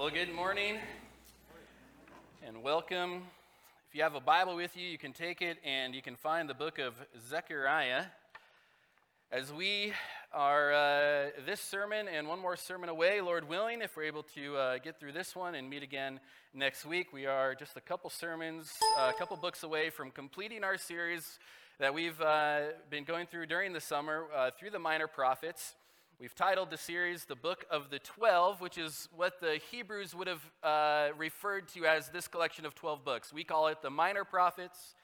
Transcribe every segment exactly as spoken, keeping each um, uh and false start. Well, good morning and welcome. If you have a Bible with you, you can take it and you can find the book of Zechariah. As we are uh, this sermon and one more sermon away, Lord willing, if we're able to uh, get through this one and meet again next week, we are just a couple sermons, uh, a couple books away from completing our series that we've uh, been going through during the summer uh, through the Minor Prophets. We've titled the series, The Book of the Twelve, which is what the Hebrews would have uh, referred to as this collection of twelve books. We call it the Minor Prophets.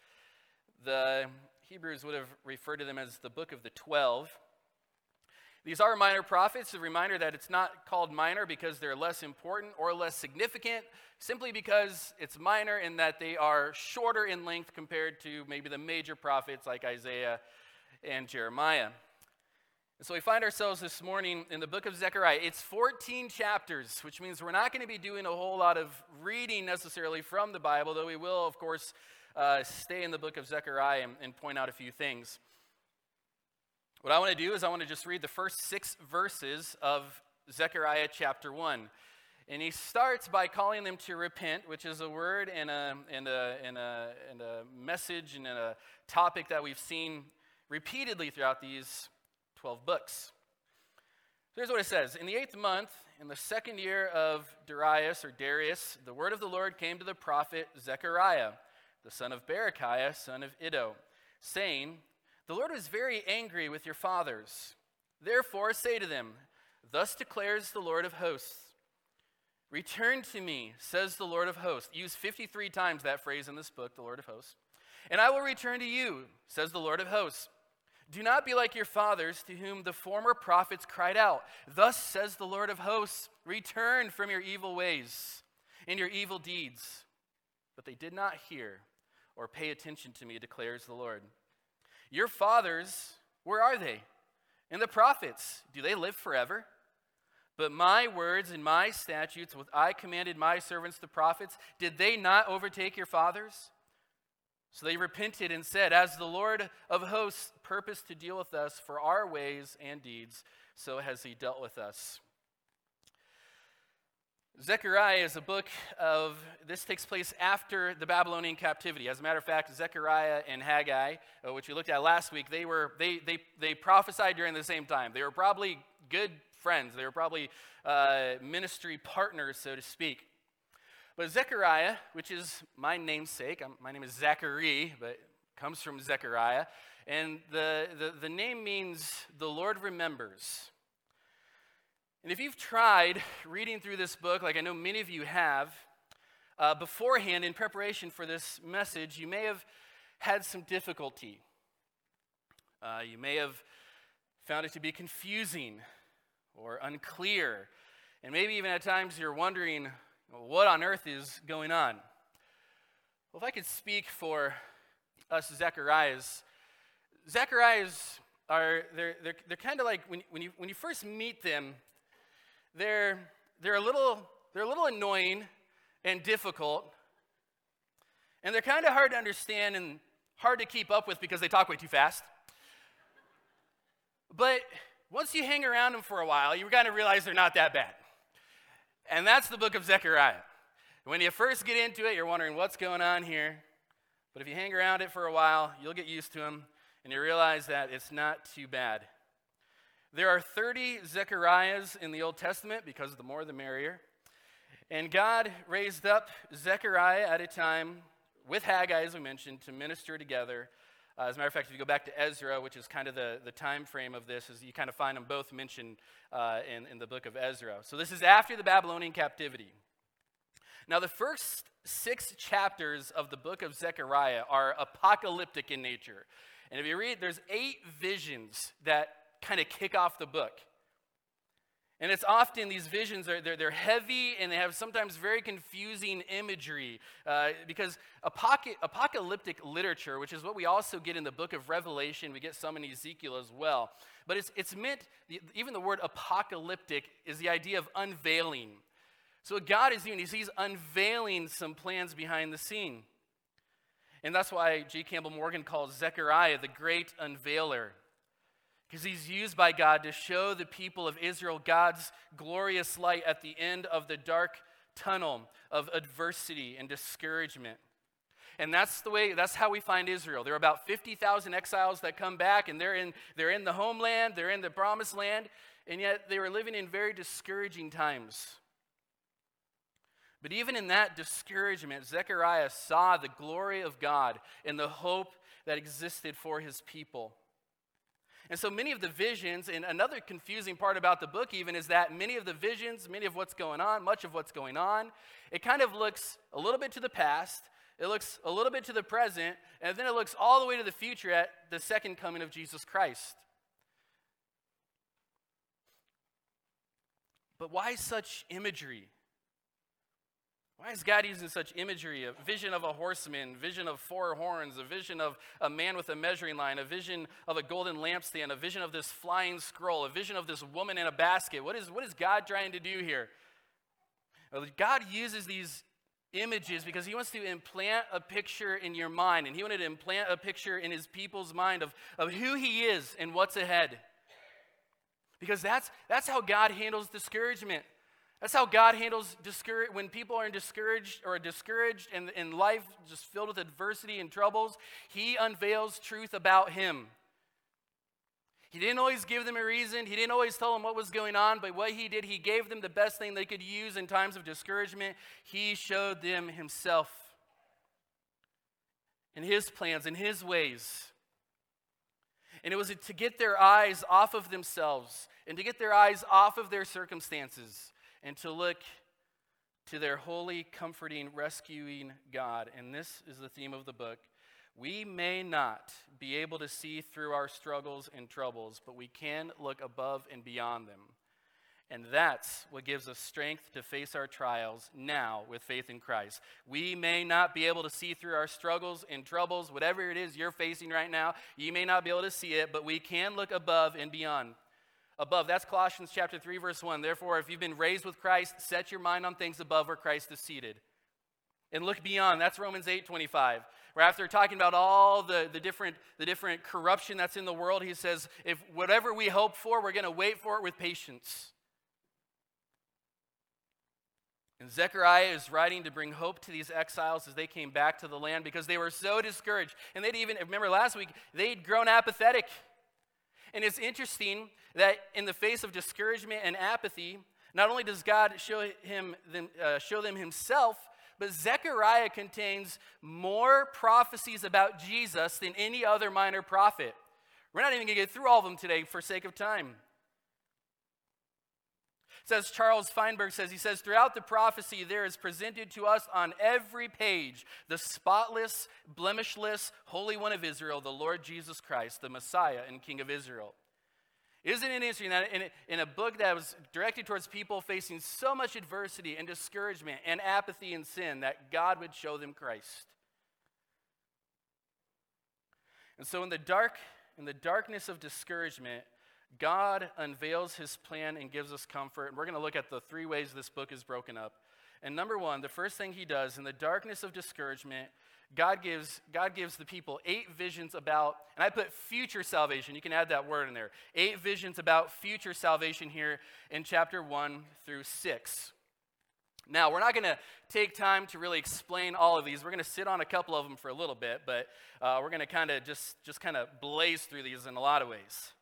The Hebrews would have referred to them as the Book of the Twelve. These are minor prophets, a reminder that it's not called minor because they're less important or less significant, simply because it's minor in that they are shorter in length compared to maybe the major prophets like Isaiah and Jeremiah. And so we find ourselves this morning in the book of Zechariah. It's fourteen chapters, which means we're not going to be doing a whole lot of reading necessarily from the Bible, though we will, of course, Uh, stay in the book of Zechariah and, and point out a few things. What I want to do is I want to just read the first six verses of Zechariah chapter one. And he starts by calling them to repent, which is a word and a, and a, and a, and a message and a topic that we've seen repeatedly throughout these twelve books. Here's what it says. In the eighth month, in the second year of Darius, or Darius, the word of the Lord came to the prophet Zechariah, the son of Berechiah, son of Iddo, saying, "The Lord was very angry with your fathers. Therefore say to them, thus declares the Lord of hosts. Return to me, says the Lord of hosts." Used fifty-three times that phrase in this book, the Lord of hosts. "And I will return to you, says the Lord of hosts. Do not be like your fathers, to whom the former prophets cried out. Thus says the Lord of hosts, return from your evil ways and your evil deeds. But they did not hear or pay attention to me, declares the Lord. Your fathers, where are they? And the prophets, do they live forever? But my words and my statutes, which I commanded my servants the prophets, did they not overtake your fathers? So they repented and said, as the Lord of hosts purposed to deal with us for our ways and deeds, so has he dealt with us." Zechariah is a book of, this takes place after the Babylonian captivity. As a matter of fact, Zechariah and Haggai, uh, which we looked at last week, they were they they they prophesied during the same time. They were probably good friends. They were probably uh, ministry partners, so to speak. But Zechariah, which is my namesake, I'm, my name is Zachary, but comes from Zechariah, and the, the the name means the Lord remembers. And if you've tried reading through this book, like I know many of you have, uh, beforehand in preparation for this message, you may have had some difficulty. Uh, you may have found it to be confusing or unclear. And maybe even at times you're wondering, what on earth is going on? Well, if I could speak for us Zechariahs, Zechariahs are, they're, they're, they're kind of like, when, when, you, when you first meet them, They're they're a little they're a little annoying and difficult, and they're kind of hard to understand and hard to keep up with because they talk way too fast. But once you hang around them for a while, you kind of realize they're not that bad, and that's the book of Zechariah. When you first get into it, you're wondering what's going on here, but if you hang around it for a while, you'll get used to them, and you realize that it's not too bad. There are thirty Zechariahs in the Old Testament, because the more the merrier. And God raised up Zechariah at a time with Haggai, as we mentioned, to minister together. Uh, as a matter of fact, if you go back to Ezra, which is kind of the, the time frame of this, is you kind of find them both mentioned uh, in, in the book of Ezra. So this is after the Babylonian captivity. Now the first six chapters of the book of Zechariah are apocalyptic in nature. And if you read, there's eight visions that kind of kick off the book. And it's often these visions, are they're, they're heavy and they have sometimes very confusing imagery uh, because apoc- apocalyptic literature, which is what we also get in the book of Revelation, we get some in Ezekiel as well, but it's, it's meant, even the word apocalyptic is the idea of unveiling. So what God is doing is he's unveiling some plans behind the scene. And that's why G. Campbell Morgan calls Zechariah the great unveiler, because he's used by God to show the people of Israel God's glorious light at the end of the dark tunnel of adversity and discouragement. And that's the way, that's how we find Israel. There are about fifty thousand exiles that come back, and they're in, they're in the homeland, they're in the promised land, and yet they were living in very discouraging times. But even in that discouragement, Zechariah saw the glory of God and the hope that existed for his people. And so many of the visions, and another confusing part about the book even is that many of the visions, many of what's going on, much of what's going on, it kind of looks a little bit to the past, it looks a little bit to the present, and then it looks all the way to the future at the second coming of Jesus Christ. But why such imagery? Why is God using such imagery? A vision of a horseman, vision of four horns, a vision of a man with a measuring line, a vision of a golden lampstand, a vision of this flying scroll, a vision of this woman in a basket. What is, what is God trying to do here? Well, God uses these images because he wants to implant a picture in your mind, and he wanted to implant a picture in his people's mind of, of who he is and what's ahead. Because that's, that's how God handles discouragement. That's how God handles discourage when people are discouraged or discouraged and in life just filled with adversity and troubles. He unveils truth about him. He didn't always give them a reason. He didn't always tell them what was going on, but what he did, he gave them the best thing they could use in times of discouragement. He showed them himself and his plans and his ways. And it was to get their eyes off of themselves and to get their eyes off of their circumstances, and to look to their holy, comforting, rescuing God. And this is the theme of the book. We may not be able to see through our struggles and troubles, but we can look above and beyond them. And that's what gives us strength to face our trials now with faith in Christ. We may not be able to see through our struggles and troubles, whatever it is you're facing right now, you may not be able to see it, but we can look above and beyond. Above, that's Colossians chapter three, verse one. Therefore, if you've been raised with Christ, set your mind on things above where Christ is seated. And look beyond, that's Romans eight twenty-five, where after talking about all the, the, different, the different corruption that's in the world, he says, if whatever we hope for, we're going to wait for it with patience. And Zechariah is writing to bring hope to these exiles as they came back to the land because they were so discouraged. And they'd even, remember last week, they'd grown apathetic. And it's interesting that in the face of discouragement and apathy, not only does God show him them, uh, show them himself, but Zechariah contains more prophecies about Jesus than any other minor prophet. We're not even going to get through all of them today for sake of time. It says, Charles Feinberg says, he says, throughout the prophecy there is presented to us on every page the spotless, blemishless, Holy One of Israel, the Lord Jesus Christ, the Messiah and King of Israel. Isn't it interesting that in, in a book that was directed towards people facing so much adversity and discouragement and apathy and sin, that God would show them Christ? And so in the dark, in the darkness of discouragement, God unveils his plan and gives us comfort. And we're going to look at the three ways this book is broken up. And number one, the first thing he does in the darkness of discouragement, God gives, God gives the people eight visions about, and I put future salvation. You can add that word in there. Eight visions about future salvation here in chapter one through six. Now, we're not going to take time to really explain all of these. We're going to sit on a couple of them for a little bit, but uh, we're going to kind of just, just kind of blaze through these in a lot of ways.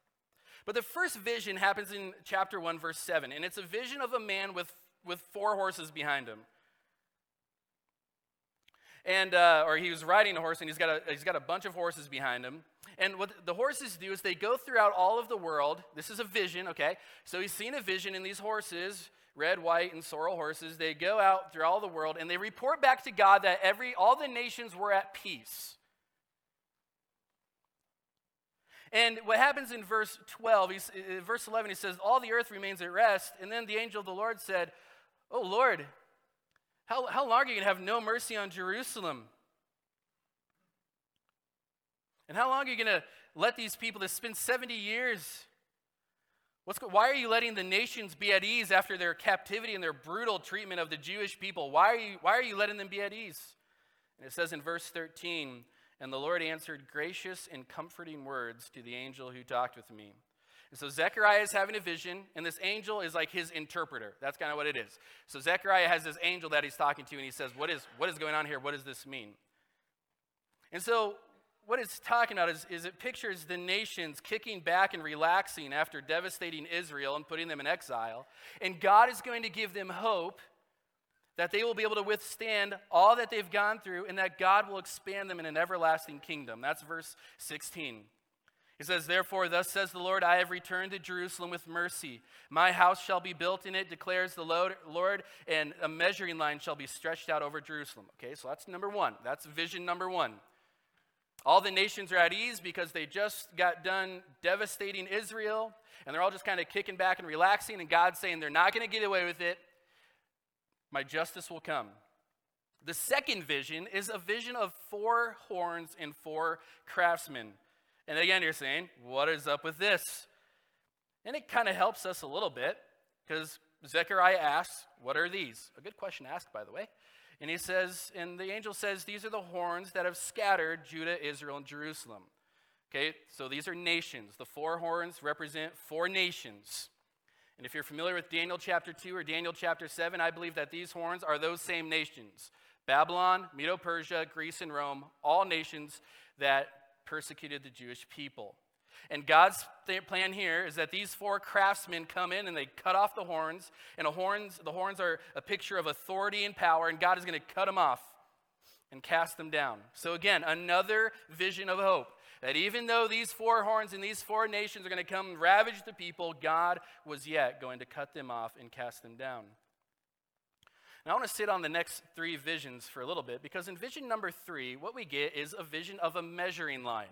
But the first vision happens in chapter one, verse seven, and it's a vision of a man with, with four horses behind him. And, uh, or he was riding a horse, and he's got a, he's got a bunch of horses behind him. And what the horses do is they go throughout all of the world. This is a vision, okay? So he's seen a vision in these horses, red, white, and sorrel horses. They go out through all the world, and they report back to God that every all the nations were at peace. And what happens in verse twelve, he's, in verse eleven, he says, all the earth remains at rest. And then the angel of the Lord said, oh, Lord, How, how long are you going to have no mercy on Jerusalem? And how long are you going to let these people to spend seventy years? What's, why are you letting the nations be at ease after their captivity and their brutal treatment of the Jewish people? Why are you, why are you letting them be at ease? And it says in verse thirteen, and the Lord answered gracious and comforting words to the angel who talked with me. And so Zechariah is having a vision, and this angel is like his interpreter. That's kind of what it is. So Zechariah has this angel that he's talking to, and he says, what is, what is going on here? What does this mean? And so what it's talking about is, is it pictures the nations kicking back and relaxing after devastating Israel and putting them in exile. And God is going to give them hope that they will be able to withstand all that they've gone through, and that God will expand them in an everlasting kingdom. That's verse sixteen. It says, therefore, thus says the Lord, I have returned to Jerusalem with mercy. My house shall be built in it, declares the Lord, and a measuring line shall be stretched out over Jerusalem. Okay, so that's number one. That's vision number one. All the nations are at ease because they just got done devastating Israel, and they're all just kind of kicking back and relaxing, and God's saying they're not going to get away with it. My justice will come. The second vision is a vision of four horns and four craftsmen. And again, you're saying, what is up with this? And it kind of helps us a little bit, because Zechariah asks, what are these? A good question asked, by the way. And he says, and the angel says, these are the horns that have scattered Judah, Israel, and Jerusalem. Okay, so these are nations. The four horns represent four nations. And if you're familiar with Daniel chapter two or Daniel chapter seven, I believe that these horns are those same nations. Babylon, Medo-Persia, Greece, and Rome, all nations that persecuted the Jewish people. And God's th- plan here is that these four craftsmen come in and they cut off the horns. And a horns, the horns are a picture of authority and power, and God is going to cut them off and cast them down. So again, another vision of hope, that even though these four horns and these four nations are going to come and ravage the people, God was yet going to cut them off and cast them down. Now I want to sit on the next three visions for a little bit, because in vision number three, what we get is a vision of a measuring line.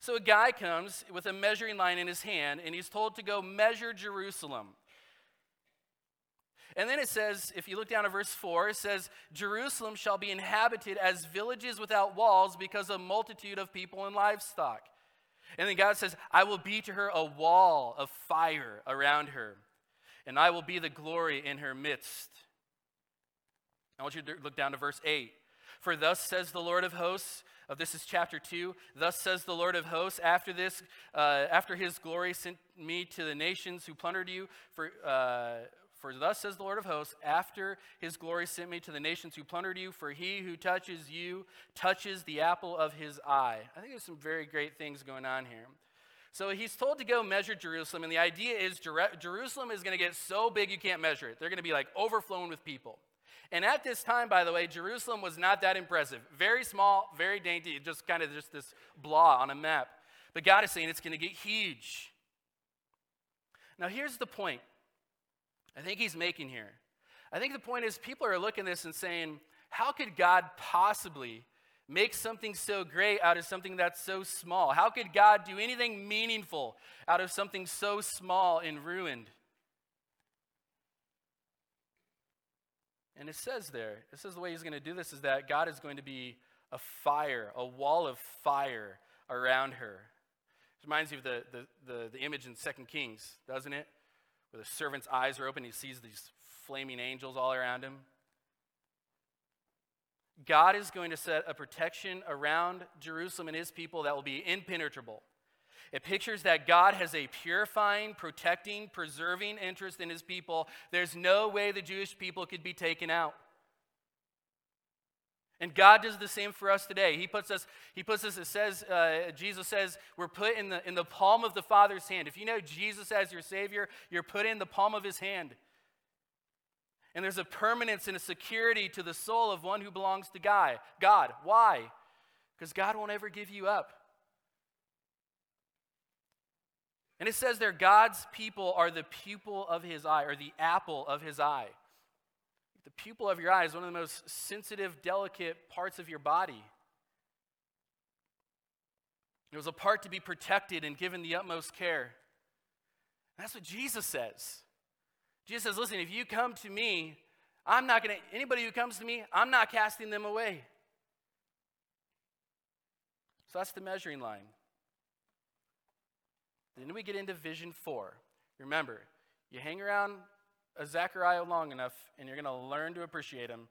So a guy comes with a measuring line in his hand, and he's told to go measure Jerusalem. And then it says, if you look down at verse four, it says, Jerusalem shall be inhabited as villages without walls because of multitude of people and livestock. And then God says, I will be to her a wall of fire around her, and I will be the glory in her midst. I want you to look down to verse eight. For thus says the Lord of hosts, uh, this is chapter two, thus says the Lord of hosts, after this, uh, after his glory sent me to the nations who plundered you, for uh, for thus says the Lord of hosts, after his glory sent me to the nations who plundered you, for he who touches you touches the apple of his eye. I think there's some very great things going on here. So he's told to go measure Jerusalem, and the idea is Jer- Jerusalem is going to get so big you can't measure it. They're going to be like overflowing with people. And at this time, by the way, Jerusalem was not that impressive. Very small, very dainty, just kind of just this blah on a map. But God is saying it's going to get huge. Now here's the point I think he's making here. I think the point is people are looking at this and saying, how could God possibly make something so great out of something that's so small? How could God do anything meaningful out of something so small and ruined? And it says there, this is the way he's going to do this, is that God is going to be a fire, a wall of fire around her. It reminds you of the, the, the, the image in Second Kings, doesn't it? Where the servant's eyes are open, he sees these flaming angels all around him. God is going to set a protection around Jerusalem and his people that will be impenetrable. It pictures that God has a purifying, protecting, preserving interest in his people. There's no way the Jewish people could be taken out. And God does the same for us today. He puts us, he puts us, it says, uh, Jesus says, we're put in the in the palm of the Father's hand. If you know Jesus as your Savior, you're put in the palm of his hand. And there's a permanence and a security to the soul of one who belongs to God. God. Why? Because God won't ever give you up. And it says there, God's people are the pupil of his eye, or the apple of his eye. The pupil of your eye is one of the most sensitive, delicate parts of your body. It was a part to be protected and given the utmost care. And that's what Jesus says. Jesus says, listen, if you come to me, I'm not going to, anybody who comes to me, I'm not casting them away. So that's the measuring line. Then we get into vision four. Remember, you hang around a Zechariah long enough, and you're going to learn to appreciate him.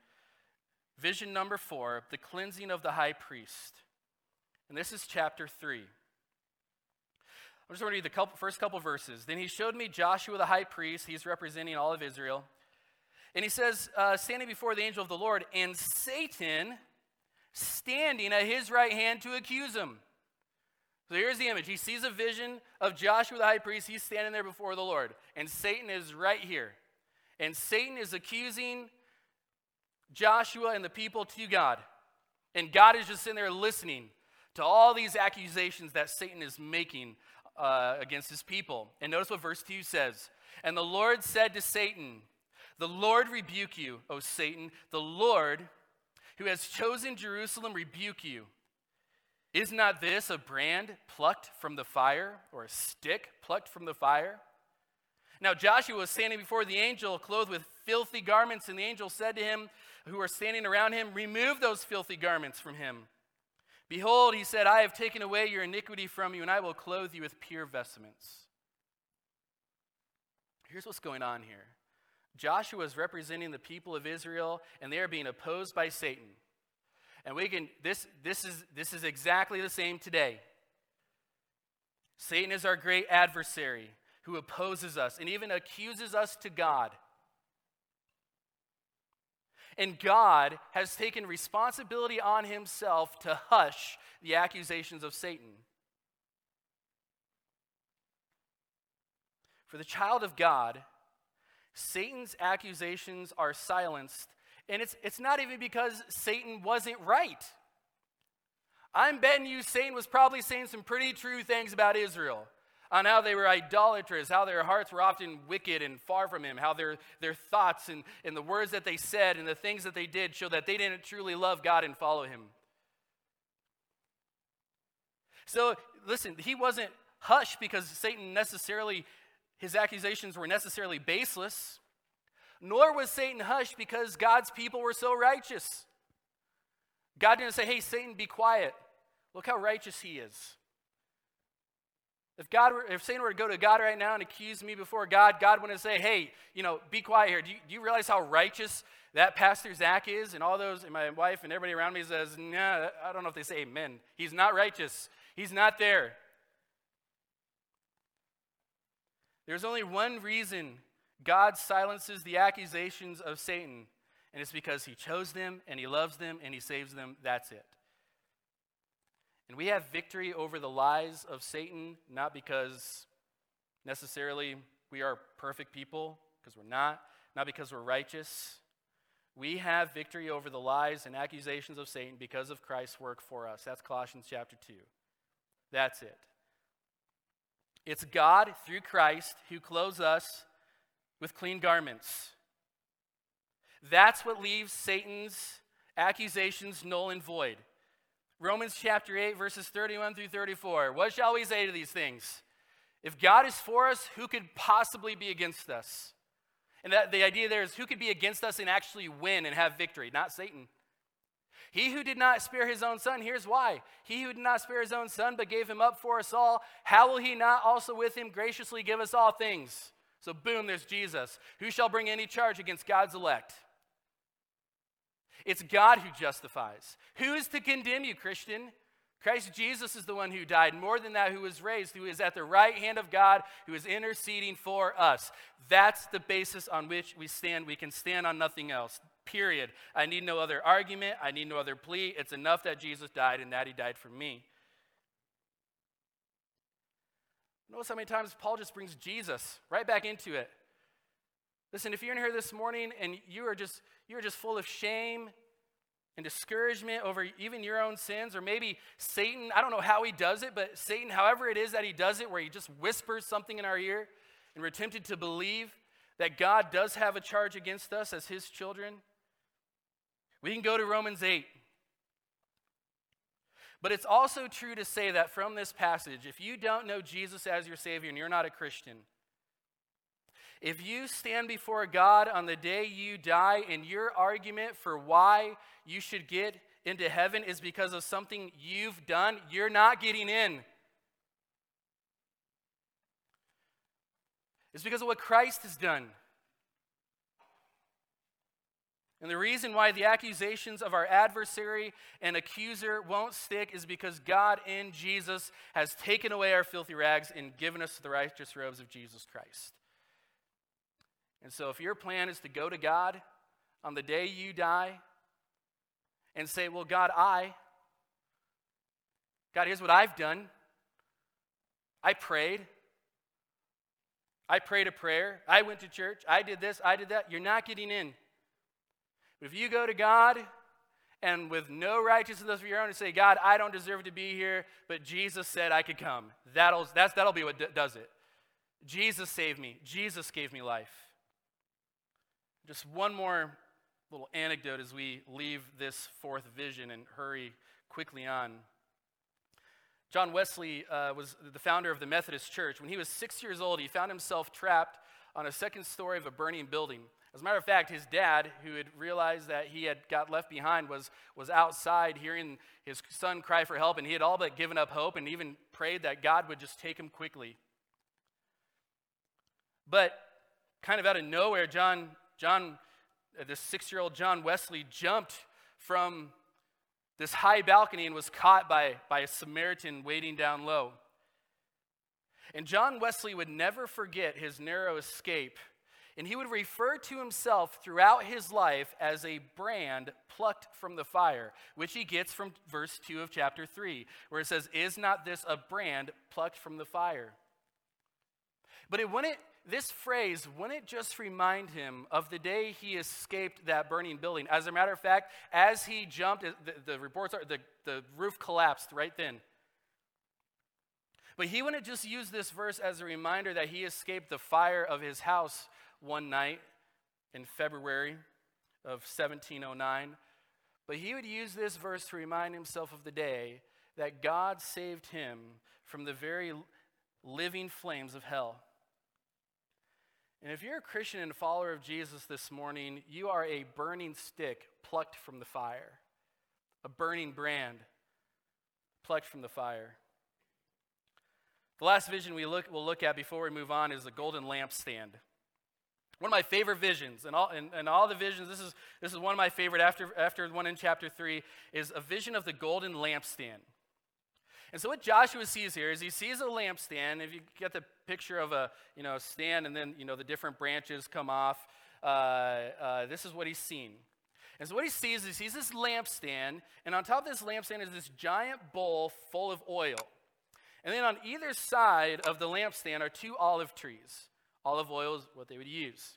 Vision number four, the cleansing of the high priest. And this is chapter three. I'm just going to read the couple, first couple verses. Then he showed me Joshua the high priest. He's representing all of Israel. And he says, uh, standing before the angel of the Lord, and Satan standing at his right hand to accuse him. So here's the image. He sees a vision of Joshua the high priest. He's standing there before the Lord. And Satan is right here. And Satan is accusing Joshua and the people to God. And God is just sitting there listening to all these accusations that Satan is making uh, against his people. And notice what verse two says. And the Lord said to Satan, "The Lord rebuke you, O Satan. The Lord who has chosen Jerusalem rebuke you. Is not this a brand plucked from the fire, or a stick plucked from the fire?" Now Joshua was standing before the angel, clothed with filthy garments, and the angel said to him, who were standing around him, "Remove those filthy garments from him." Behold, he said, "I have taken away your iniquity from you, and I will clothe you with pure vestments." Here's what's going on here. Joshua is representing the people of Israel, and they are being opposed by Satan. And we can this this is this is exactly the same today. Satan is our great adversary who opposes us and even accuses us to God. And God has taken responsibility on himself to hush the accusations of Satan. For the child of God, Satan's accusations are silenced. And it's it's not even because Satan wasn't right. I'm betting you Satan was probably saying some pretty true things about Israel, on how they were idolatrous, how their hearts were often wicked and far from him, how their, their thoughts and, and the words that they said and the things that they did show that they didn't truly love God and follow him. So, listen, he wasn't hushed because Satan necessarily, his accusations were necessarily baseless. Nor was Satan hushed because God's people were so righteous. God didn't say, "Hey, Satan, be quiet. Look how righteous he is." If God, were, if Satan were to go to God right now and accuse me before God, God wouldn't say, "Hey, you know, be quiet here. Do you, do you realize how righteous that Pastor Zach is?" And all those, and my wife and everybody around me says, "Nah, I don't know if they say amen. He's not righteous. He's not there." There's only one reason God silences the accusations of Satan, and it's because he chose them, and he loves them, and he saves them. That's it. And we have victory over the lies of Satan, not because necessarily we are perfect people, because we're not, not because we're righteous. We have victory over the lies and accusations of Satan because of Christ's work for us. That's Colossians chapter two. That's it. It's God, through Christ, who clothes us with clean garments. That's what leaves Satan's accusations null and void. Romans chapter eight, verses thirty-one through thirty-four. What shall we say to these things? If God is for us, who could possibly be against us? And that the idea there is who could be against us and actually win and have victory? Not Satan. He who did not spare his own son, here's why. He who did not spare his own son but gave him up for us all, how will he not also with him graciously give us all things? So boom, there's Jesus. Who shall bring any charge against God's elect? It's God who justifies. Who is to condemn you, Christian? Christ Jesus is the one who died. More than that, who was raised, who is at the right hand of God, who is interceding for us. That's the basis on which we stand. We can stand on nothing else, period. I need no other argument. I need no other plea. It's enough that Jesus died and that he died for me. Notice how many times Paul just brings Jesus right back into it. Listen, if you're in here this morning and you are just you are just full of shame and discouragement over even your own sins, or maybe Satan, I don't know how he does it, but Satan, however it is that he does it, where he just whispers something in our ear and we're tempted to believe that God does have a charge against us as his children, we can go to Romans eight. But it's also true to say that from this passage, if you don't know Jesus as your Savior and you're not a Christian, if you stand before God on the day you die and your argument for why you should get into heaven is because of something you've done, you're not getting in. It's because of what Christ has done. And the reason why the accusations of our adversary and accuser won't stick is because God in Jesus has taken away our filthy rags and given us the righteous robes of Jesus Christ. And so if your plan is to go to God on the day you die and say, well, God, I, God, here's what I've done. I prayed. I prayed a prayer. I went to church. I did this. I did that. You're not getting in. If you go to God and with no righteousness of your own and say, God, I don't deserve to be here, but Jesus said I could come. That'll, that's, that'll be what d- does it. Jesus saved me. Jesus gave me life. Just one more little anecdote as we leave this fourth vision and hurry quickly on. John Wesley uh, was the founder of the Methodist Church. When he was six years old, he found himself trapped on a second story of a burning building. As a matter of fact, his dad, who had realized that he had got left behind, was, was outside hearing his son cry for help, and he had all but given up hope and even prayed that God would just take him quickly. But kind of out of nowhere, John, John, uh, this six-year-old John Wesley jumped from this high balcony and was caught by, by a Samaritan waiting down low. And John Wesley would never forget his narrow escape. And he would refer to himself throughout his life as a brand plucked from the fire, which he gets from verse two of chapter three, where it says, is not this a brand plucked from the fire? But it wouldn't, this phrase wouldn't just remind him of the day he escaped that burning building. As a matter of fact, as he jumped, the, the reports are, the, the roof collapsed right then. But he wouldn't just use this verse as a reminder that he escaped the fire of his house one night in February of seventeen oh nine. But he would use this verse to remind himself of the day that God saved him from the very living flames of hell. And if you're a Christian and a follower of Jesus this morning, you are a burning stick plucked from the fire, a burning brand plucked from the fire. The last vision we look, we'll look at before we move on is the golden lampstand. One of my favorite visions, and all and, and all the visions, this is this is one of my favorite after after one in chapter three, is a vision of the golden lampstand. And so what Joshua sees here is he sees a lampstand. If you get the picture of a you know stand and then you know the different branches come off, uh, uh, this is what he's seen. And so what he sees is he sees this lampstand, and on top of this lampstand is this giant bowl full of oil. And then on either side of the lampstand are two olive trees. Olive oil is what they would use.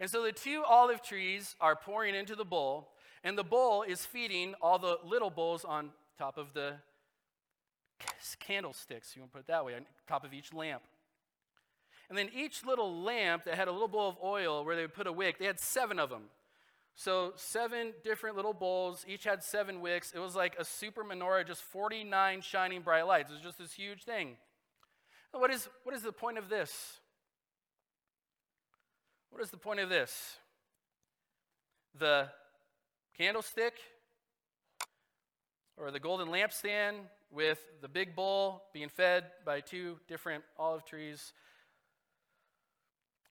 And so the two olive trees are pouring into the bowl, and the bowl is feeding all the little bowls on top of the candlesticks, you want to put it that way, on top of each lamp. And then each little lamp that had a little bowl of oil where they would put a wick, they had seven of them. So seven different little bowls, each had seven wicks. It was like a super menorah, just forty-nine shining bright lights. It was just this huge thing. What is, what is the point of this? What is the point of this? The candlestick or the golden lampstand with the big bowl being fed by two different olive trees.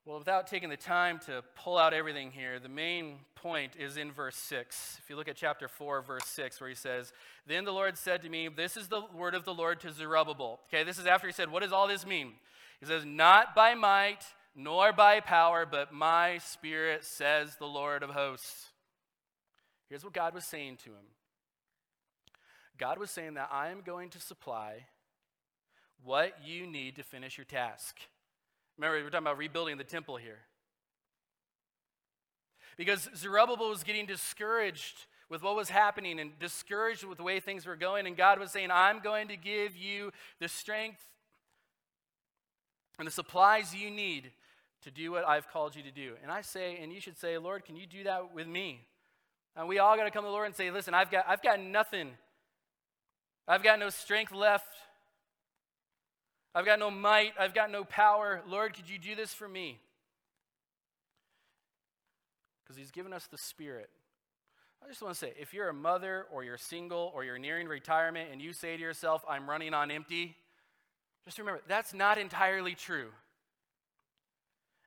Well, without taking the time to pull out everything here, the main point is in verse six. If you look at chapter four, verse six, where he says, then the Lord said to me, this is the word of the Lord to Zerubbabel. Okay, this is after he said, what does all this mean? He says, not by might, nor by power, but my spirit, says the Lord of hosts. Here's what God was saying to him. God was saying that I am going to supply what you need to finish your task. Remember, we're talking about rebuilding the temple here. Because Zerubbabel was getting discouraged with what was happening and discouraged with the way things were going, and God was saying, I'm going to give you the strength and the supplies you need to do what I've called you to do. And I say, and you should say, Lord, can you do that with me? And we all got to come to the Lord and say, listen, I've got, I've got nothing. I've got no strength left. I've got no might. I've got no power. Lord, could you do this for me? Because he's given us the Spirit. I just want to say, if you're a mother or you're single or you're nearing retirement and you say to yourself, I'm running on empty, just remember, that's not entirely true.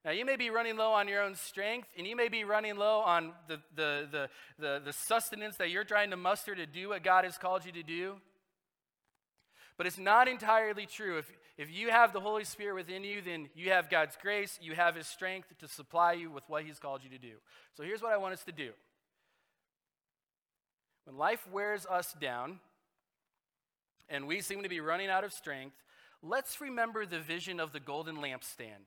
Now, you may be running low on your own strength, and you may be running low on the, the, the, the, the sustenance that you're trying to muster to do what God has called you to do. But it's not entirely true. If, if you have the Holy Spirit within you, then you have God's grace. You have his strength to supply you with what he's called you to do. So here's what I want us to do. When life wears us down, and we seem to be running out of strength, let's remember the vision of the golden lampstand.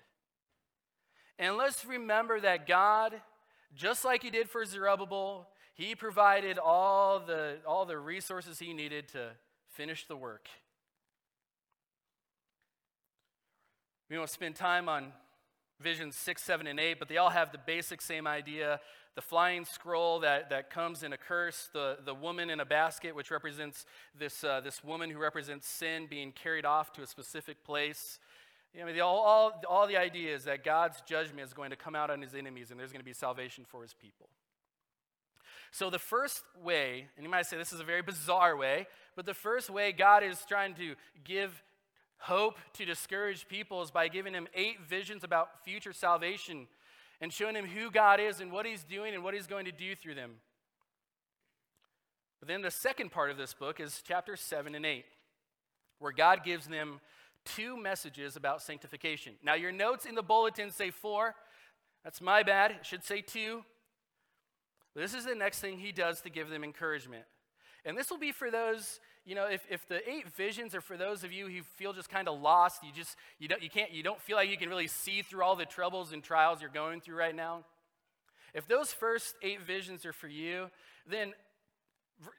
And let's remember that God, just like he did for Zerubbabel, he provided all the, all the resources he needed to finish the work. We won't spend time on visions six, seven, and eight, but they all have the basic same idea. The flying scroll that, that comes in a curse, the, the woman in a basket, which represents this, uh, this woman who represents sin being carried off to a specific place. You know, I mean, all, all, all the idea is that God's judgment is going to come out on his enemies, and there's going to be salvation for his people. So the first way, and you might say this is a very bizarre way, but the first way God is trying to give hope to discouraged people is by giving him eight visions about future salvation and showing him who God is and what he's doing and what he's going to do through them. But then the second part of this book is chapter seven and eight, where God gives them two messages about sanctification. Now, your notes in the bulletin say four. That's my bad. It should say two. This is the next thing he does to give them encouragement. And this will be for those, you know, if, if the eight visions are for those of you who feel just kind of lost, you just, you don't, you can't, you don't feel like you can really see through all the troubles and trials you're going through right now. If those first eight visions are for you, then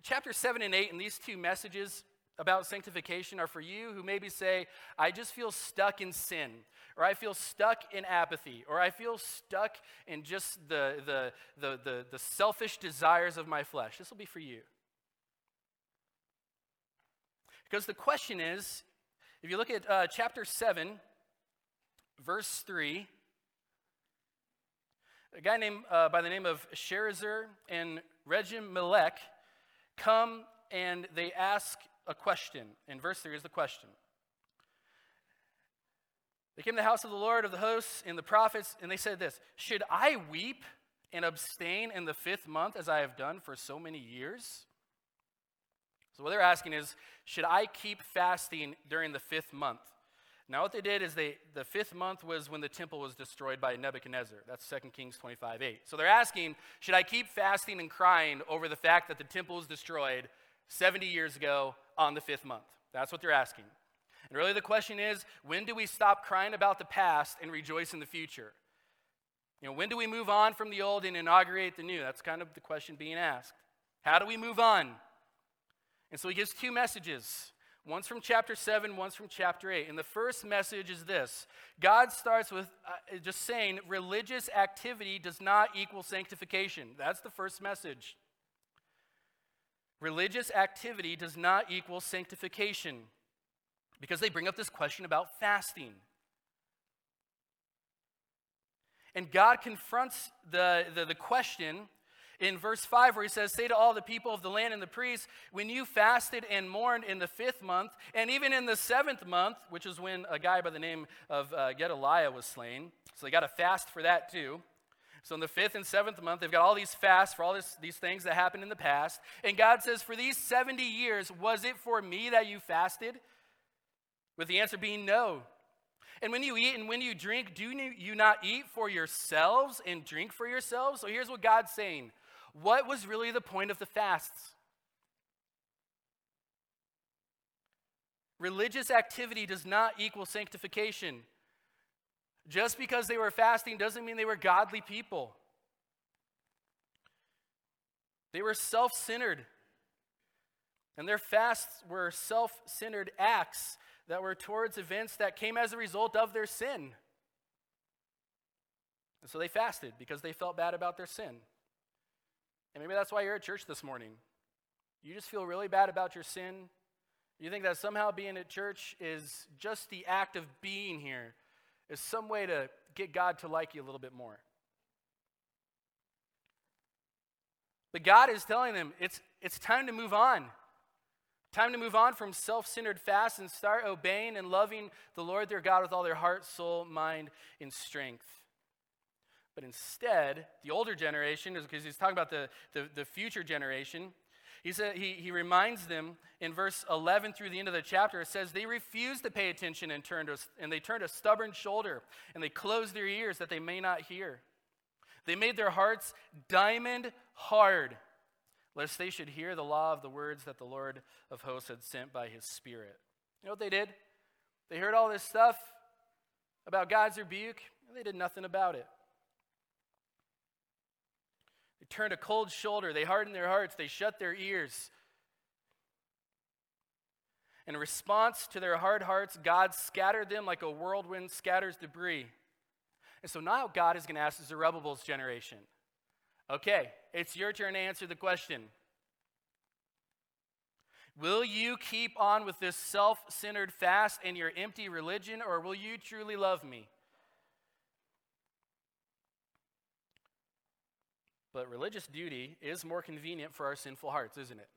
chapter seven and eight and these two messages about sanctification are for you who maybe say, I just feel stuck in sin, or I feel stuck in apathy, or I feel stuck in just the the the the, the selfish desires of my flesh. This will be for you. Because the question is, if you look at uh, chapter seven, verse three, a guy named uh, by the name of Sherazer and Regem Melech come and they ask a question. And verse three is the question. They came to the house of the Lord of the hosts and the prophets, and they said this, should I weep and abstain in the fifth month as I have done for so many years? So what they're asking is, should I keep fasting during the fifth month? Now what they did is they the fifth month was when the temple was destroyed by Nebuchadnezzar. That's Second Kings twenty-five eight. So they're asking, should I keep fasting and crying over the fact that the temple was destroyed seventy years ago on the fifth month? That's what they're asking. And really the question is, when do we stop crying about the past and rejoice in the future? You know, when do we move on from the old and inaugurate the new? That's kind of the question being asked. How do we move on? And so he gives two messages. One's from chapter seven, one's from chapter eight. And the first message is this. God starts with uh, just saying religious activity does not equal sanctification. That's the first message. Religious activity does not equal sanctification, because they bring up this question about fasting. And God confronts the, the, the question in verse five, where he says, say to all the people of the land and the priests, when you fasted and mourned in the fifth month, and even in the seventh month, which is when a guy by the name of uh, Gedaliah was slain, so they got to fast for that too. So in the fifth and seventh month, they've got all these fasts for all this, these things that happened in the past. And God says, for these seventy years, was it for me that you fasted? With the answer being no. And when you eat and when you drink, do you not eat for yourselves and drink for yourselves? So here's what God's saying. What was really the point of the fasts? Religious activity does not equal sanctification. Just because they were fasting doesn't mean they were godly people. They were self-centered. And their fasts were self-centered acts that were towards events that came as a result of their sin. And so they fasted because they felt bad about their sin. And maybe that's why you're at church this morning. You just feel really bad about your sin. You think that somehow being at church is just the act of being here, is some way to get God to like you a little bit more. But God is telling them, it's it's time to move on. Time to move on from self-centered fasts and start obeying and loving the Lord their God with all their heart, soul, mind, and strength. But instead, the older generation, is because he's talking about the, the, the future generation, he, said, he, he reminds them in verse eleven through the end of the chapter, it says, they refused to pay attention and turned a, and they turned a stubborn shoulder, and they closed their ears that they may not hear. They made their hearts diamond hard, lest they should hear the law of the words that the Lord of hosts had sent by his Spirit. You know what they did? They heard all this stuff about God's rebuke, and they did nothing about it. They turned a cold shoulder. They hardened their hearts. They shut their ears. In response to their hard hearts, God scattered them like a whirlwind scatters debris. And so now God is going to ask Zerubbabel's generation, okay, it's your turn to answer the question. Will you keep on with this self-centered fast and your empty religion, or will you truly love me? But religious duty is more convenient for our sinful hearts, isn't it?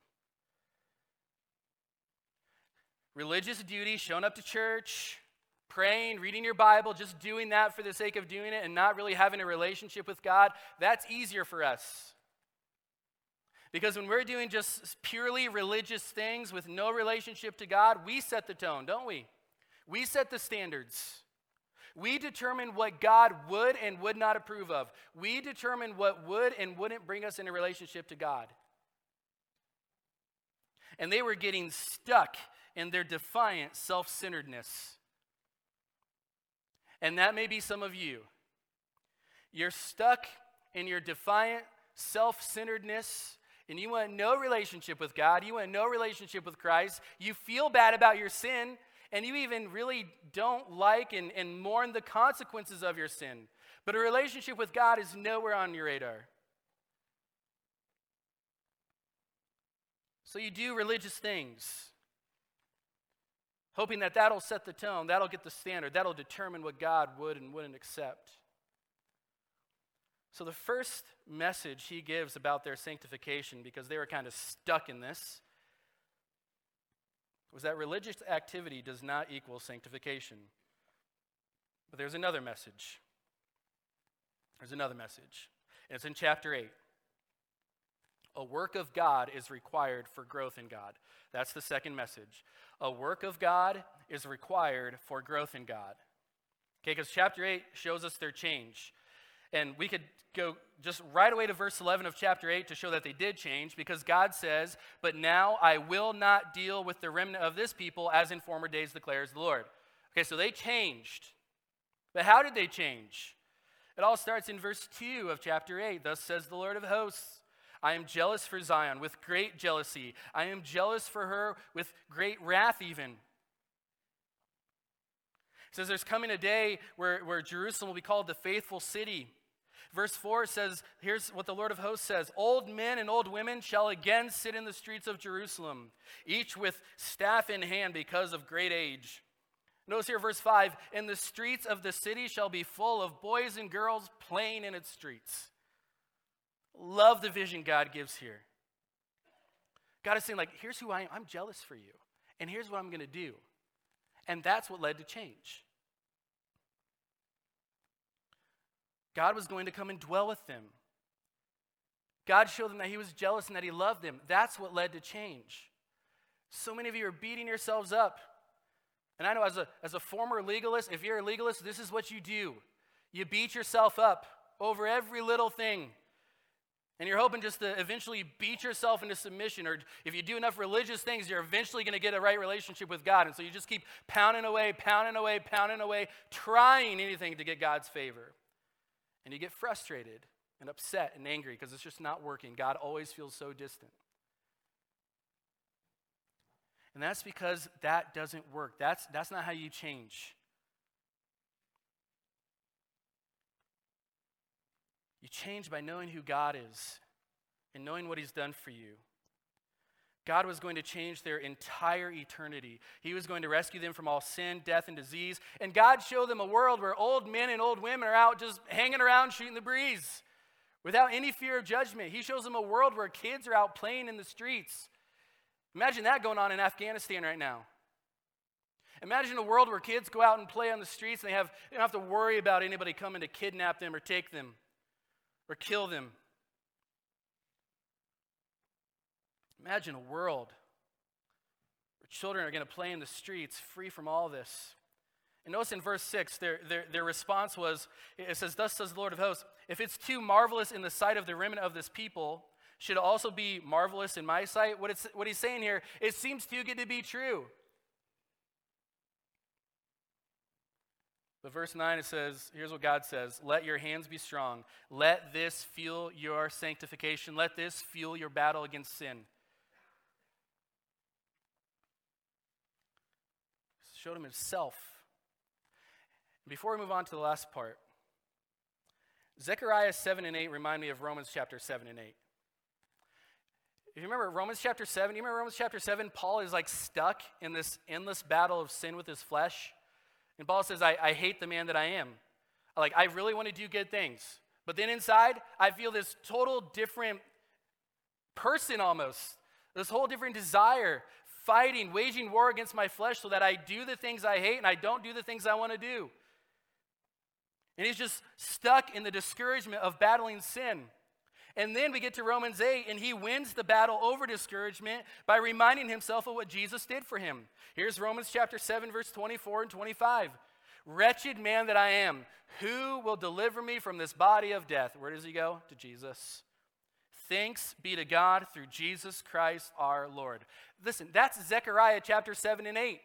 Religious duty, showing up to church, praying, reading your Bible, just doing that for the sake of doing it and not really having a relationship with God, that's easier for us. Because when we're doing just purely religious things with no relationship to God, we set the tone, don't we? We set the standards. We determine what God would and would not approve of. We determine what would and wouldn't bring us in a relationship to God. And they were getting stuck in their defiant self-centeredness. And that may be some of you. You're stuck in your defiant self-centeredness, and you want no relationship with God. You want no relationship with Christ. You feel bad about your sin, and you even really don't like and, and mourn the consequences of your sin. But a relationship with God is nowhere on your radar. So you do religious things, hoping that that'll set the tone, that'll get the standard, that'll determine what God would and wouldn't accept. So the first message he gives about their sanctification, because they were kind of stuck in this, was that religious activity does not equal sanctification. But there's another message. There's another message. And it's in chapter eight. A work of God is required for growth in God. That's the second message. A work of God is required for growth in God. Okay, because chapter eight shows us their change. And we could go just right away to verse eleven of chapter eight to show that they did change, because God says, "But now I will not deal with the remnant of this people as in former days, declares the Lord." Okay, so they changed. But how did they change? It all starts in verse two of chapter eight. "Thus says the Lord of hosts, I am jealous for Zion with great jealousy. I am jealous for her with great wrath even." It says there's coming a day where, where Jerusalem will be called the faithful city. Verse four says, here's what the Lord of hosts says, "Old men and old women shall again sit in the streets of Jerusalem, each with staff in hand because of great age." Notice here verse five, "And the streets of the city shall be full of boys and girls playing in its streets." Love the vision God gives here. God is saying, like, here's who I am. I'm jealous for you. And here's what I'm going to do. And that's what led to change. God was going to come and dwell with them. God showed them that he was jealous and that he loved them. That's what led to change. So many of you are beating yourselves up. And I know as a, as a former legalist, if you're a legalist, this is what you do. You beat yourself up over every little thing. And you're hoping just to eventually beat yourself into submission, or if you do enough religious things, you're eventually going to get a right relationship with God. And so you just keep pounding away, pounding away, pounding away, trying anything to get God's favor. And you get frustrated and upset and angry because it's just not working. God always feels so distant. And that's because that doesn't work. That's, that's not how you change. You change by knowing who God is and knowing what he's done for you. God was going to change their entire eternity. He was going to rescue them from all sin, death, and disease. And God showed them a world where old men and old women are out just hanging around shooting the breeze without any fear of judgment. He shows them a world where kids are out playing in the streets. Imagine that going on in Afghanistan right now. Imagine a world where kids go out and play on the streets and they have, they don't have to worry about anybody coming to kidnap them or take them. or kill them. Imagine a world where children are going to play in the streets free from all this. And notice in verse six, their, their, their response was, it says, "Thus says the Lord of hosts, if it's too marvelous in the sight of the remnant of this people, should it also be marvelous in my sight?" What, it's, what he's saying here, it seems too good to be true. But verse nine, it says, here's what God says, "Let your hands be strong. Let this fuel your sanctification. Let this fuel your battle against sin." Showed him himself. Before we move on to the last part, Zechariah seven and eight remind me of Romans chapter seven and eight. If you remember Romans chapter seven, you remember Romans chapter seven, Paul is like stuck in this endless battle of sin with his flesh. And Paul says, I, I hate the man that I am. Like, I really want to do good things. But then inside, I feel this total different person almost. This whole different desire, fighting, waging war against my flesh so that I do the things I hate and I don't do the things I want to do. And he's just stuck in the discouragement of battling sin. And then we get to Romans eight, and he wins the battle over discouragement by reminding himself of what Jesus did for him. Here's Romans chapter seven, verse twenty-four and twenty-five. "Wretched man that I am, who will deliver me from this body of death?" Where does he go? To Jesus. "Thanks be to God through Jesus Christ our Lord." Listen, that's Zechariah chapter seven and eight.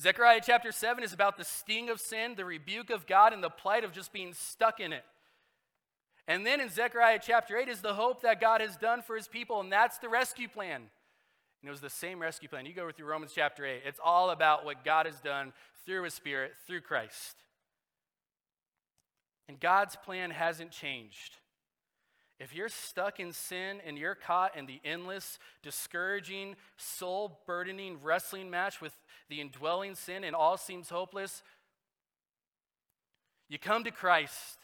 Zechariah chapter seven is about the sting of sin, the rebuke of God, and the plight of just being stuck in it. And then in Zechariah chapter eight is the hope that God has done for his people, and that's the rescue plan. And it was the same rescue plan. You go through Romans chapter eight. It's all about what God has done through his Spirit, through Christ. And God's plan hasn't changed. If you're stuck in sin and you're caught in the endless, discouraging, soul-burdening wrestling match with the indwelling sin and all seems hopeless, you come to Christ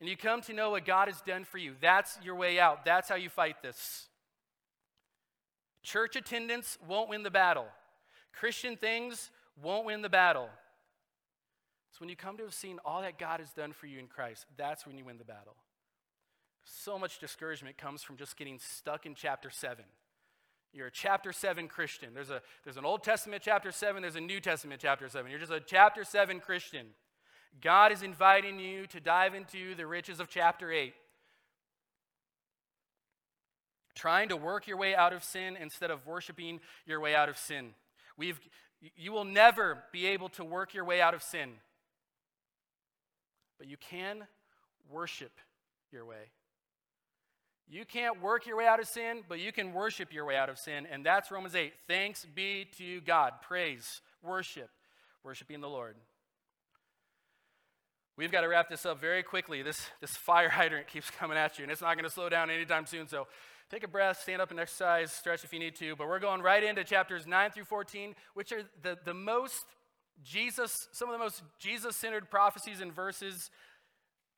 and you come to know what God has done for you. That's your way out. That's how you fight this. Church attendance won't win the battle. Christian things won't win the battle. It's when you come to have seen all that God has done for you in Christ, that's when you win the battle. So much discouragement comes from just getting stuck in chapter seven. You're a chapter seven Christian. There's a there's an Old Testament chapter seven, there's a New Testament chapter seven. You're just a chapter seven Christian. God is inviting you to dive into the riches of chapter eight. Trying to work your way out of sin instead of worshiping your way out of sin. We've you will never be able to work your way out of sin. But you can worship your way. You can't work your way out of sin, but you can worship your way out of sin. And that's Romans eight. Thanks be to God. Praise, worship, worshiping the Lord. We've got to wrap this up very quickly. This, this fire hydrant keeps coming at you, and it's not going to slow down anytime soon. So take a breath, stand up and exercise, stretch if you need to. But we're going right into chapters nine through fourteen, which are the, the most Jesus, some of the most Jesus-centered prophecies and verses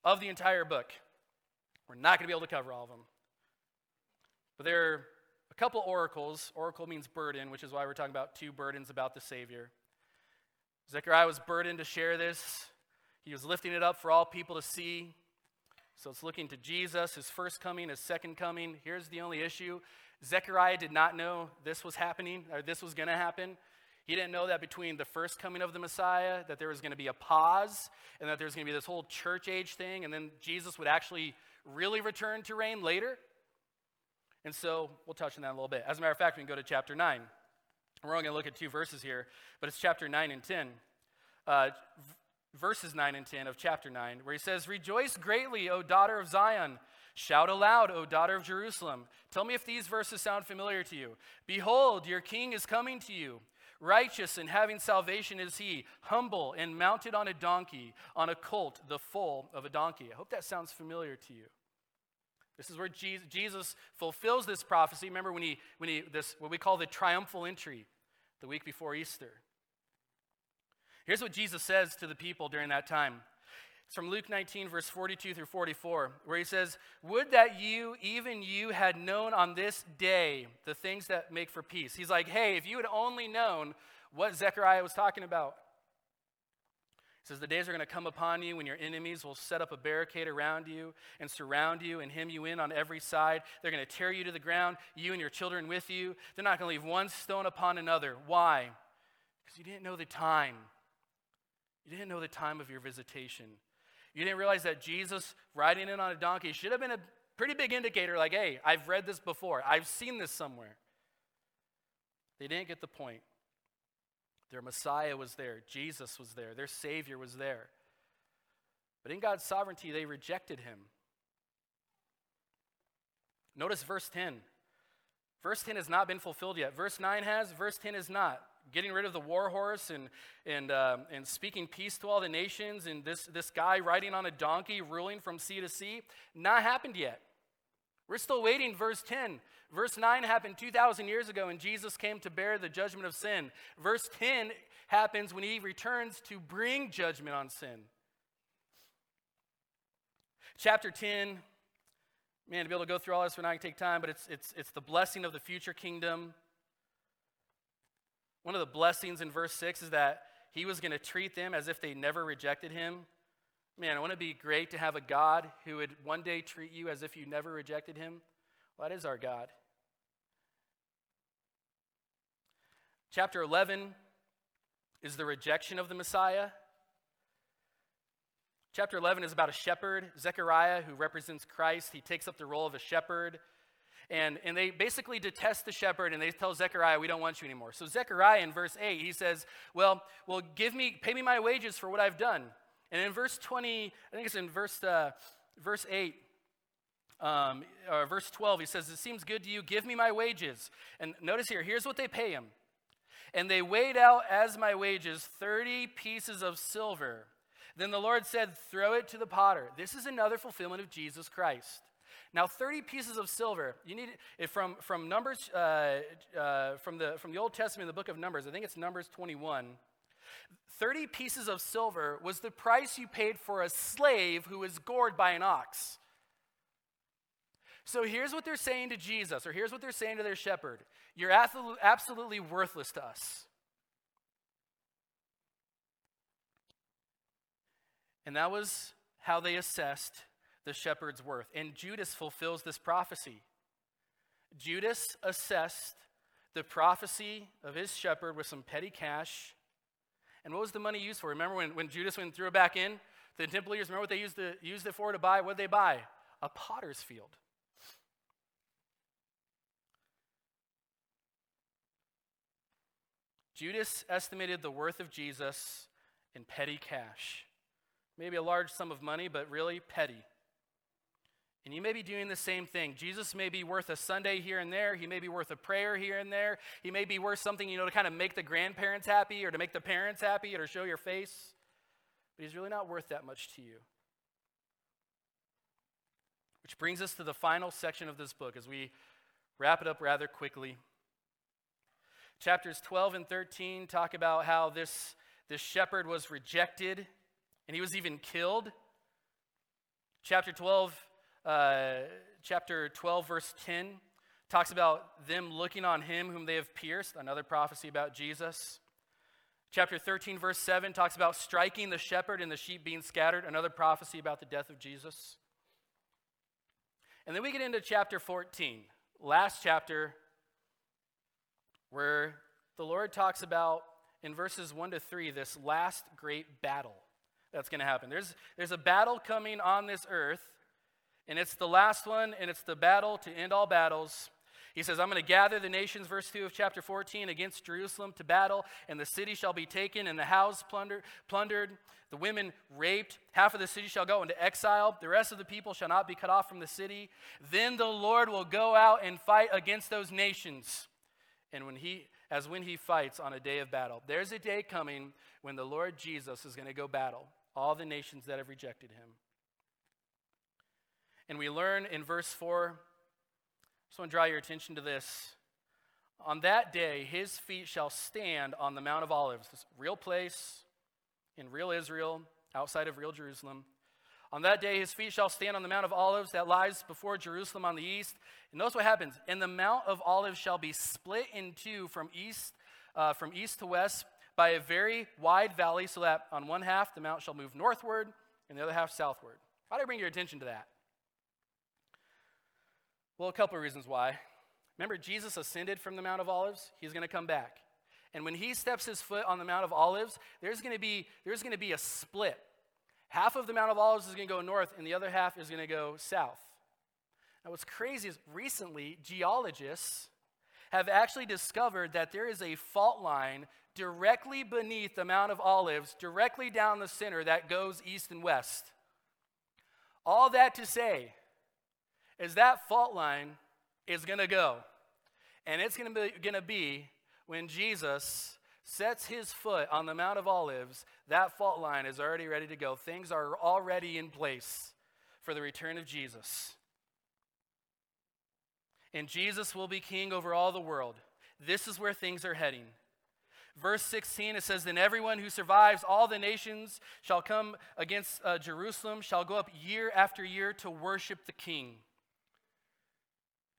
of the entire book. We're not going to be able to cover all of them. But there are a couple oracles. Oracle means burden, which is why we're talking about two burdens about the Savior. Zechariah was burdened to share this. He was lifting it up for all people to see. So it's looking to Jesus, his first coming, his second coming. Here's the only issue. Zechariah did not know this was happening, or this was going to happen. He didn't know that between the first coming of the Messiah, that there was going to be a pause, and that there was going to be this whole church age thing, and then Jesus would actually really return to reign later. And so we'll touch on that in a little bit. As a matter of fact, we can go to chapter nine. We're only going to look at two verses here, but it's chapter nine and ten. Uh, Verses nine and ten of chapter nine, where he says, "Rejoice greatly, O daughter of Zion. Shout aloud, O daughter of Jerusalem." Tell me if these verses sound familiar to you. "Behold, your king is coming to you. Righteous and having salvation is he, humble and mounted on a donkey, on a colt, the foal of a donkey." I hope that sounds familiar to you. This is where Jesus fulfills this prophecy. Remember when he, when he, this, what we call the triumphal entry, the week before Easter. Here's what Jesus says to the people during that time. It's from Luke nineteen, verse forty-two through forty-four, where he says, "Would that you, even you, had known on this day the things that make for peace." He's like, hey, if you had only known what Zechariah was talking about. It says, the days are going to come upon you when your enemies will set up a barricade around you and surround you and hem you in on every side. They're going to tear you to the ground, you and your children with you. They're not going to leave one stone upon another. Why? Because you didn't know the time. You didn't know the time of your visitation. You didn't realize that Jesus riding in on a donkey should have been a pretty big indicator, like, hey, I've read this before. I've seen this somewhere. They didn't get the point. Their Messiah was there. Jesus was there. Their Savior was there. But in God's sovereignty, they rejected him. Notice verse ten. Verse ten has not been fulfilled yet. Verse nine has, verse ten is not. Getting rid of the war horse and and uh, and speaking peace to all the nations, and this, this guy riding on a donkey, ruling from sea to sea, not happened yet. We're still waiting, verse ten. Verse nine happened two thousand years ago when Jesus came to bear the judgment of sin. Verse ten happens when he returns to bring judgment on sin. Chapter ten, man, to be able to go through all this, we're not going to take time, but it's it's it's the blessing of the future kingdom. One of the blessings in verse six is that he was going to treat them as if they never rejected him. Man, wouldn't it be great to have a God who would one day treat you as if you never rejected him? Well, that is our God. Chapter eleven is the rejection of the Messiah. Chapter eleven is about a shepherd, Zechariah, who represents Christ. He takes up the role of a shepherd. And, and they basically detest the shepherd, and they tell Zechariah, we don't want you anymore. So Zechariah in verse eight, he says, well, well, give me, pay me my wages for what I've done. And in verse twenty, I think it's in verse uh, verse eight, um, or verse twelve, he says, it seems good to you, give me my wages. And notice here, here's what they pay him. And they weighed out as my wages thirty pieces of silver. Then the Lord said, throw it to the potter. This is another fulfillment of Jesus Christ. Now, thirty pieces of silver. You need it from from Numbers uh, uh, from the from the Old Testament, the book of Numbers. I think it's Numbers twenty-one. thirty pieces of silver was the price you paid for a slave who was gored by an ox. So here's what they're saying to Jesus, or here's what they're saying to their shepherd: you're absolutely worthless to us. And that was how they assessed the shepherd's worth. And Judas fulfills this prophecy. Judas assessed the prophecy of his shepherd with some petty cash. And what was the money used for? Remember when, when Judas went and threw it back in? The temple leaders, remember what they used, the, used it for to buy? What did they buy? A potter's field. Judas estimated the worth of Jesus in petty cash. Maybe a large sum of money, but really petty. And you may be doing the same thing. Jesus may be worth a Sunday here and there. He may be worth a prayer here and there. He may be worth something, you know, to kind of make the grandparents happy or to make the parents happy or to show your face. But he's really not worth that much to you. Which brings us to the final section of this book as we wrap it up rather quickly. Chapters twelve and thirteen talk about how this, this shepherd was rejected and he was even killed. Chapter twelve Uh, chapter twelve, verse ten, talks about them looking on him whom they have pierced, another prophecy about Jesus. Chapter thirteen, verse seven, talks about striking the shepherd and the sheep being scattered, another prophecy about the death of Jesus. And then we get into chapter fourteen, last chapter, where the Lord talks about, in verses one to three, this last great battle that's going to happen. There's, there's a battle coming on this earth, and it's the last one, and it's the battle to end all battles. He says, I'm going to gather the nations, verse two of chapter fourteen, against Jerusalem to battle, and the city shall be taken, and the house plunder, plundered, the women raped. Half of the city shall go into exile. The rest of the people shall not be cut off from the city. Then the Lord will go out and fight against those nations, and when he, as when he fights on a day of battle. There's a day coming when the Lord Jesus is going to go battle all the nations that have rejected him. And we learn in verse four, I just want to draw your attention to this. On that day, his feet shall stand on the Mount of Olives, this real place in real Israel, outside of real Jerusalem. On that day, his feet shall stand on the Mount of Olives that lies before Jerusalem on the east. And notice what happens. And the Mount of Olives shall be split in two from east, uh, from east to west. by a very wide valley, so that on one half the mount shall move northward, and the other half southward. Why do I bring your attention to that? Well, a couple of reasons why. Remember, Jesus ascended from the Mount of Olives. He's going to come back. And when he steps his foot on the Mount of Olives, there's going to be, there's going to be a split. Half of the Mount of Olives is going to go north, and the other half is going to go south. Now, what's crazy is recently geologists have actually discovered that there is a fault line directly beneath the Mount of Olives, directly down the center, that goes east and west. All that to say is that fault line is going to go. And it's going to be, going to be when Jesus sets his foot on the Mount of Olives, that fault line is already ready to go. Things are already in place for the return of Jesus. And Jesus will be king over all the world. This is where things are heading. Verse sixteen, it says, "Then everyone who survives all the nations shall come against uh, Jerusalem, shall go up year after year to worship the king."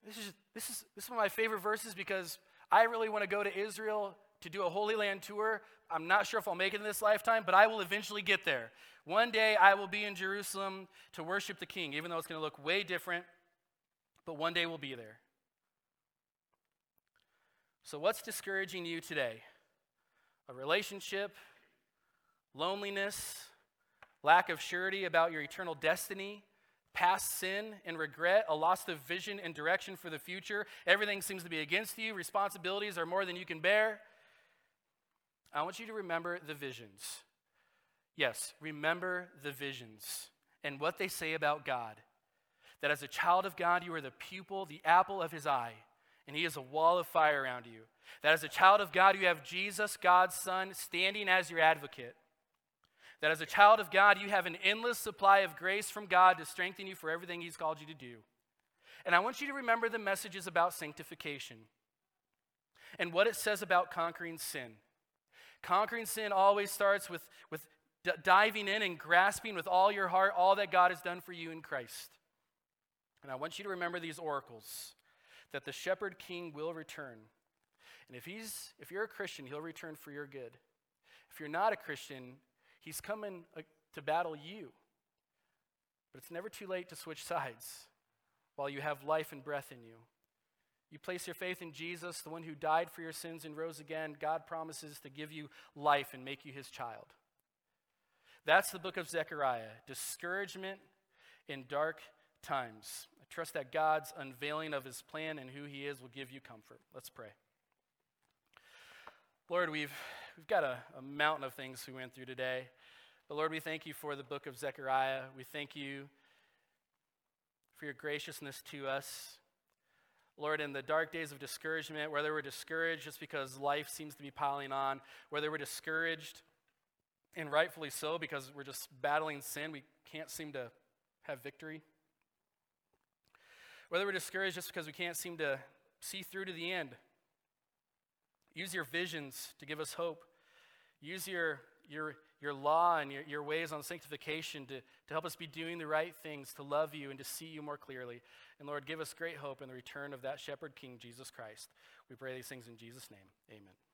This is, this is, this is one of my favorite verses, because I really want to go to Israel to do a Holy Land tour. I'm not sure if I'll make it in this lifetime, but I will eventually get there. One day I will be in Jerusalem to worship the king, even though it's going to look way different, but one day we'll be there. So what's discouraging you today? A relationship, loneliness, lack of surety about your eternal destiny, past sin and regret, a loss of vision and direction for the future. Everything seems to be against you. Responsibilities are more than you can bear. I want you to remember the visions. Yes, remember the visions and what they say about God. That as a child of God, you are the pupil, the apple of his eye, and he is a wall of fire around you. That as a child of God, you have Jesus, God's Son, standing as your advocate. That as a child of God, you have an endless supply of grace from God to strengthen you for everything he's called you to do. And I want you to remember the messages about sanctification and what it says about conquering sin. Conquering sin always starts with, with d- diving in and grasping with all your heart all that God has done for you in Christ. And I want you to remember these oracles, that the shepherd king will return. And if he's, if you're a Christian, he'll return for your good. If you're not a Christian, he's coming to battle you. But it's never too late to switch sides while you have life and breath in you. You place your faith in Jesus, the one who died for your sins and rose again. God promises to give you life and make you his child. That's the book of Zechariah, discouragement in dark times. I trust that God's unveiling of his plan and who he is will give you comfort. Let's pray. Lord, we've we've got a, a mountain of things we went through today. But Lord, we thank you for the book of Zechariah. We thank you for your graciousness to us. Lord, in the dark days of discouragement, whether we're discouraged just because life seems to be piling on, whether we're discouraged, and rightfully so, because we're just battling sin, we can't seem to have victory. Whether we're discouraged just because we can't seem to see through to the end. Use your visions to give us hope. Use your your your law and your, your ways on sanctification to, to help us be doing the right things, to love you and to see you more clearly. And Lord, give us great hope in the return of that shepherd king, Jesus Christ. We pray these things in Jesus' name. Amen.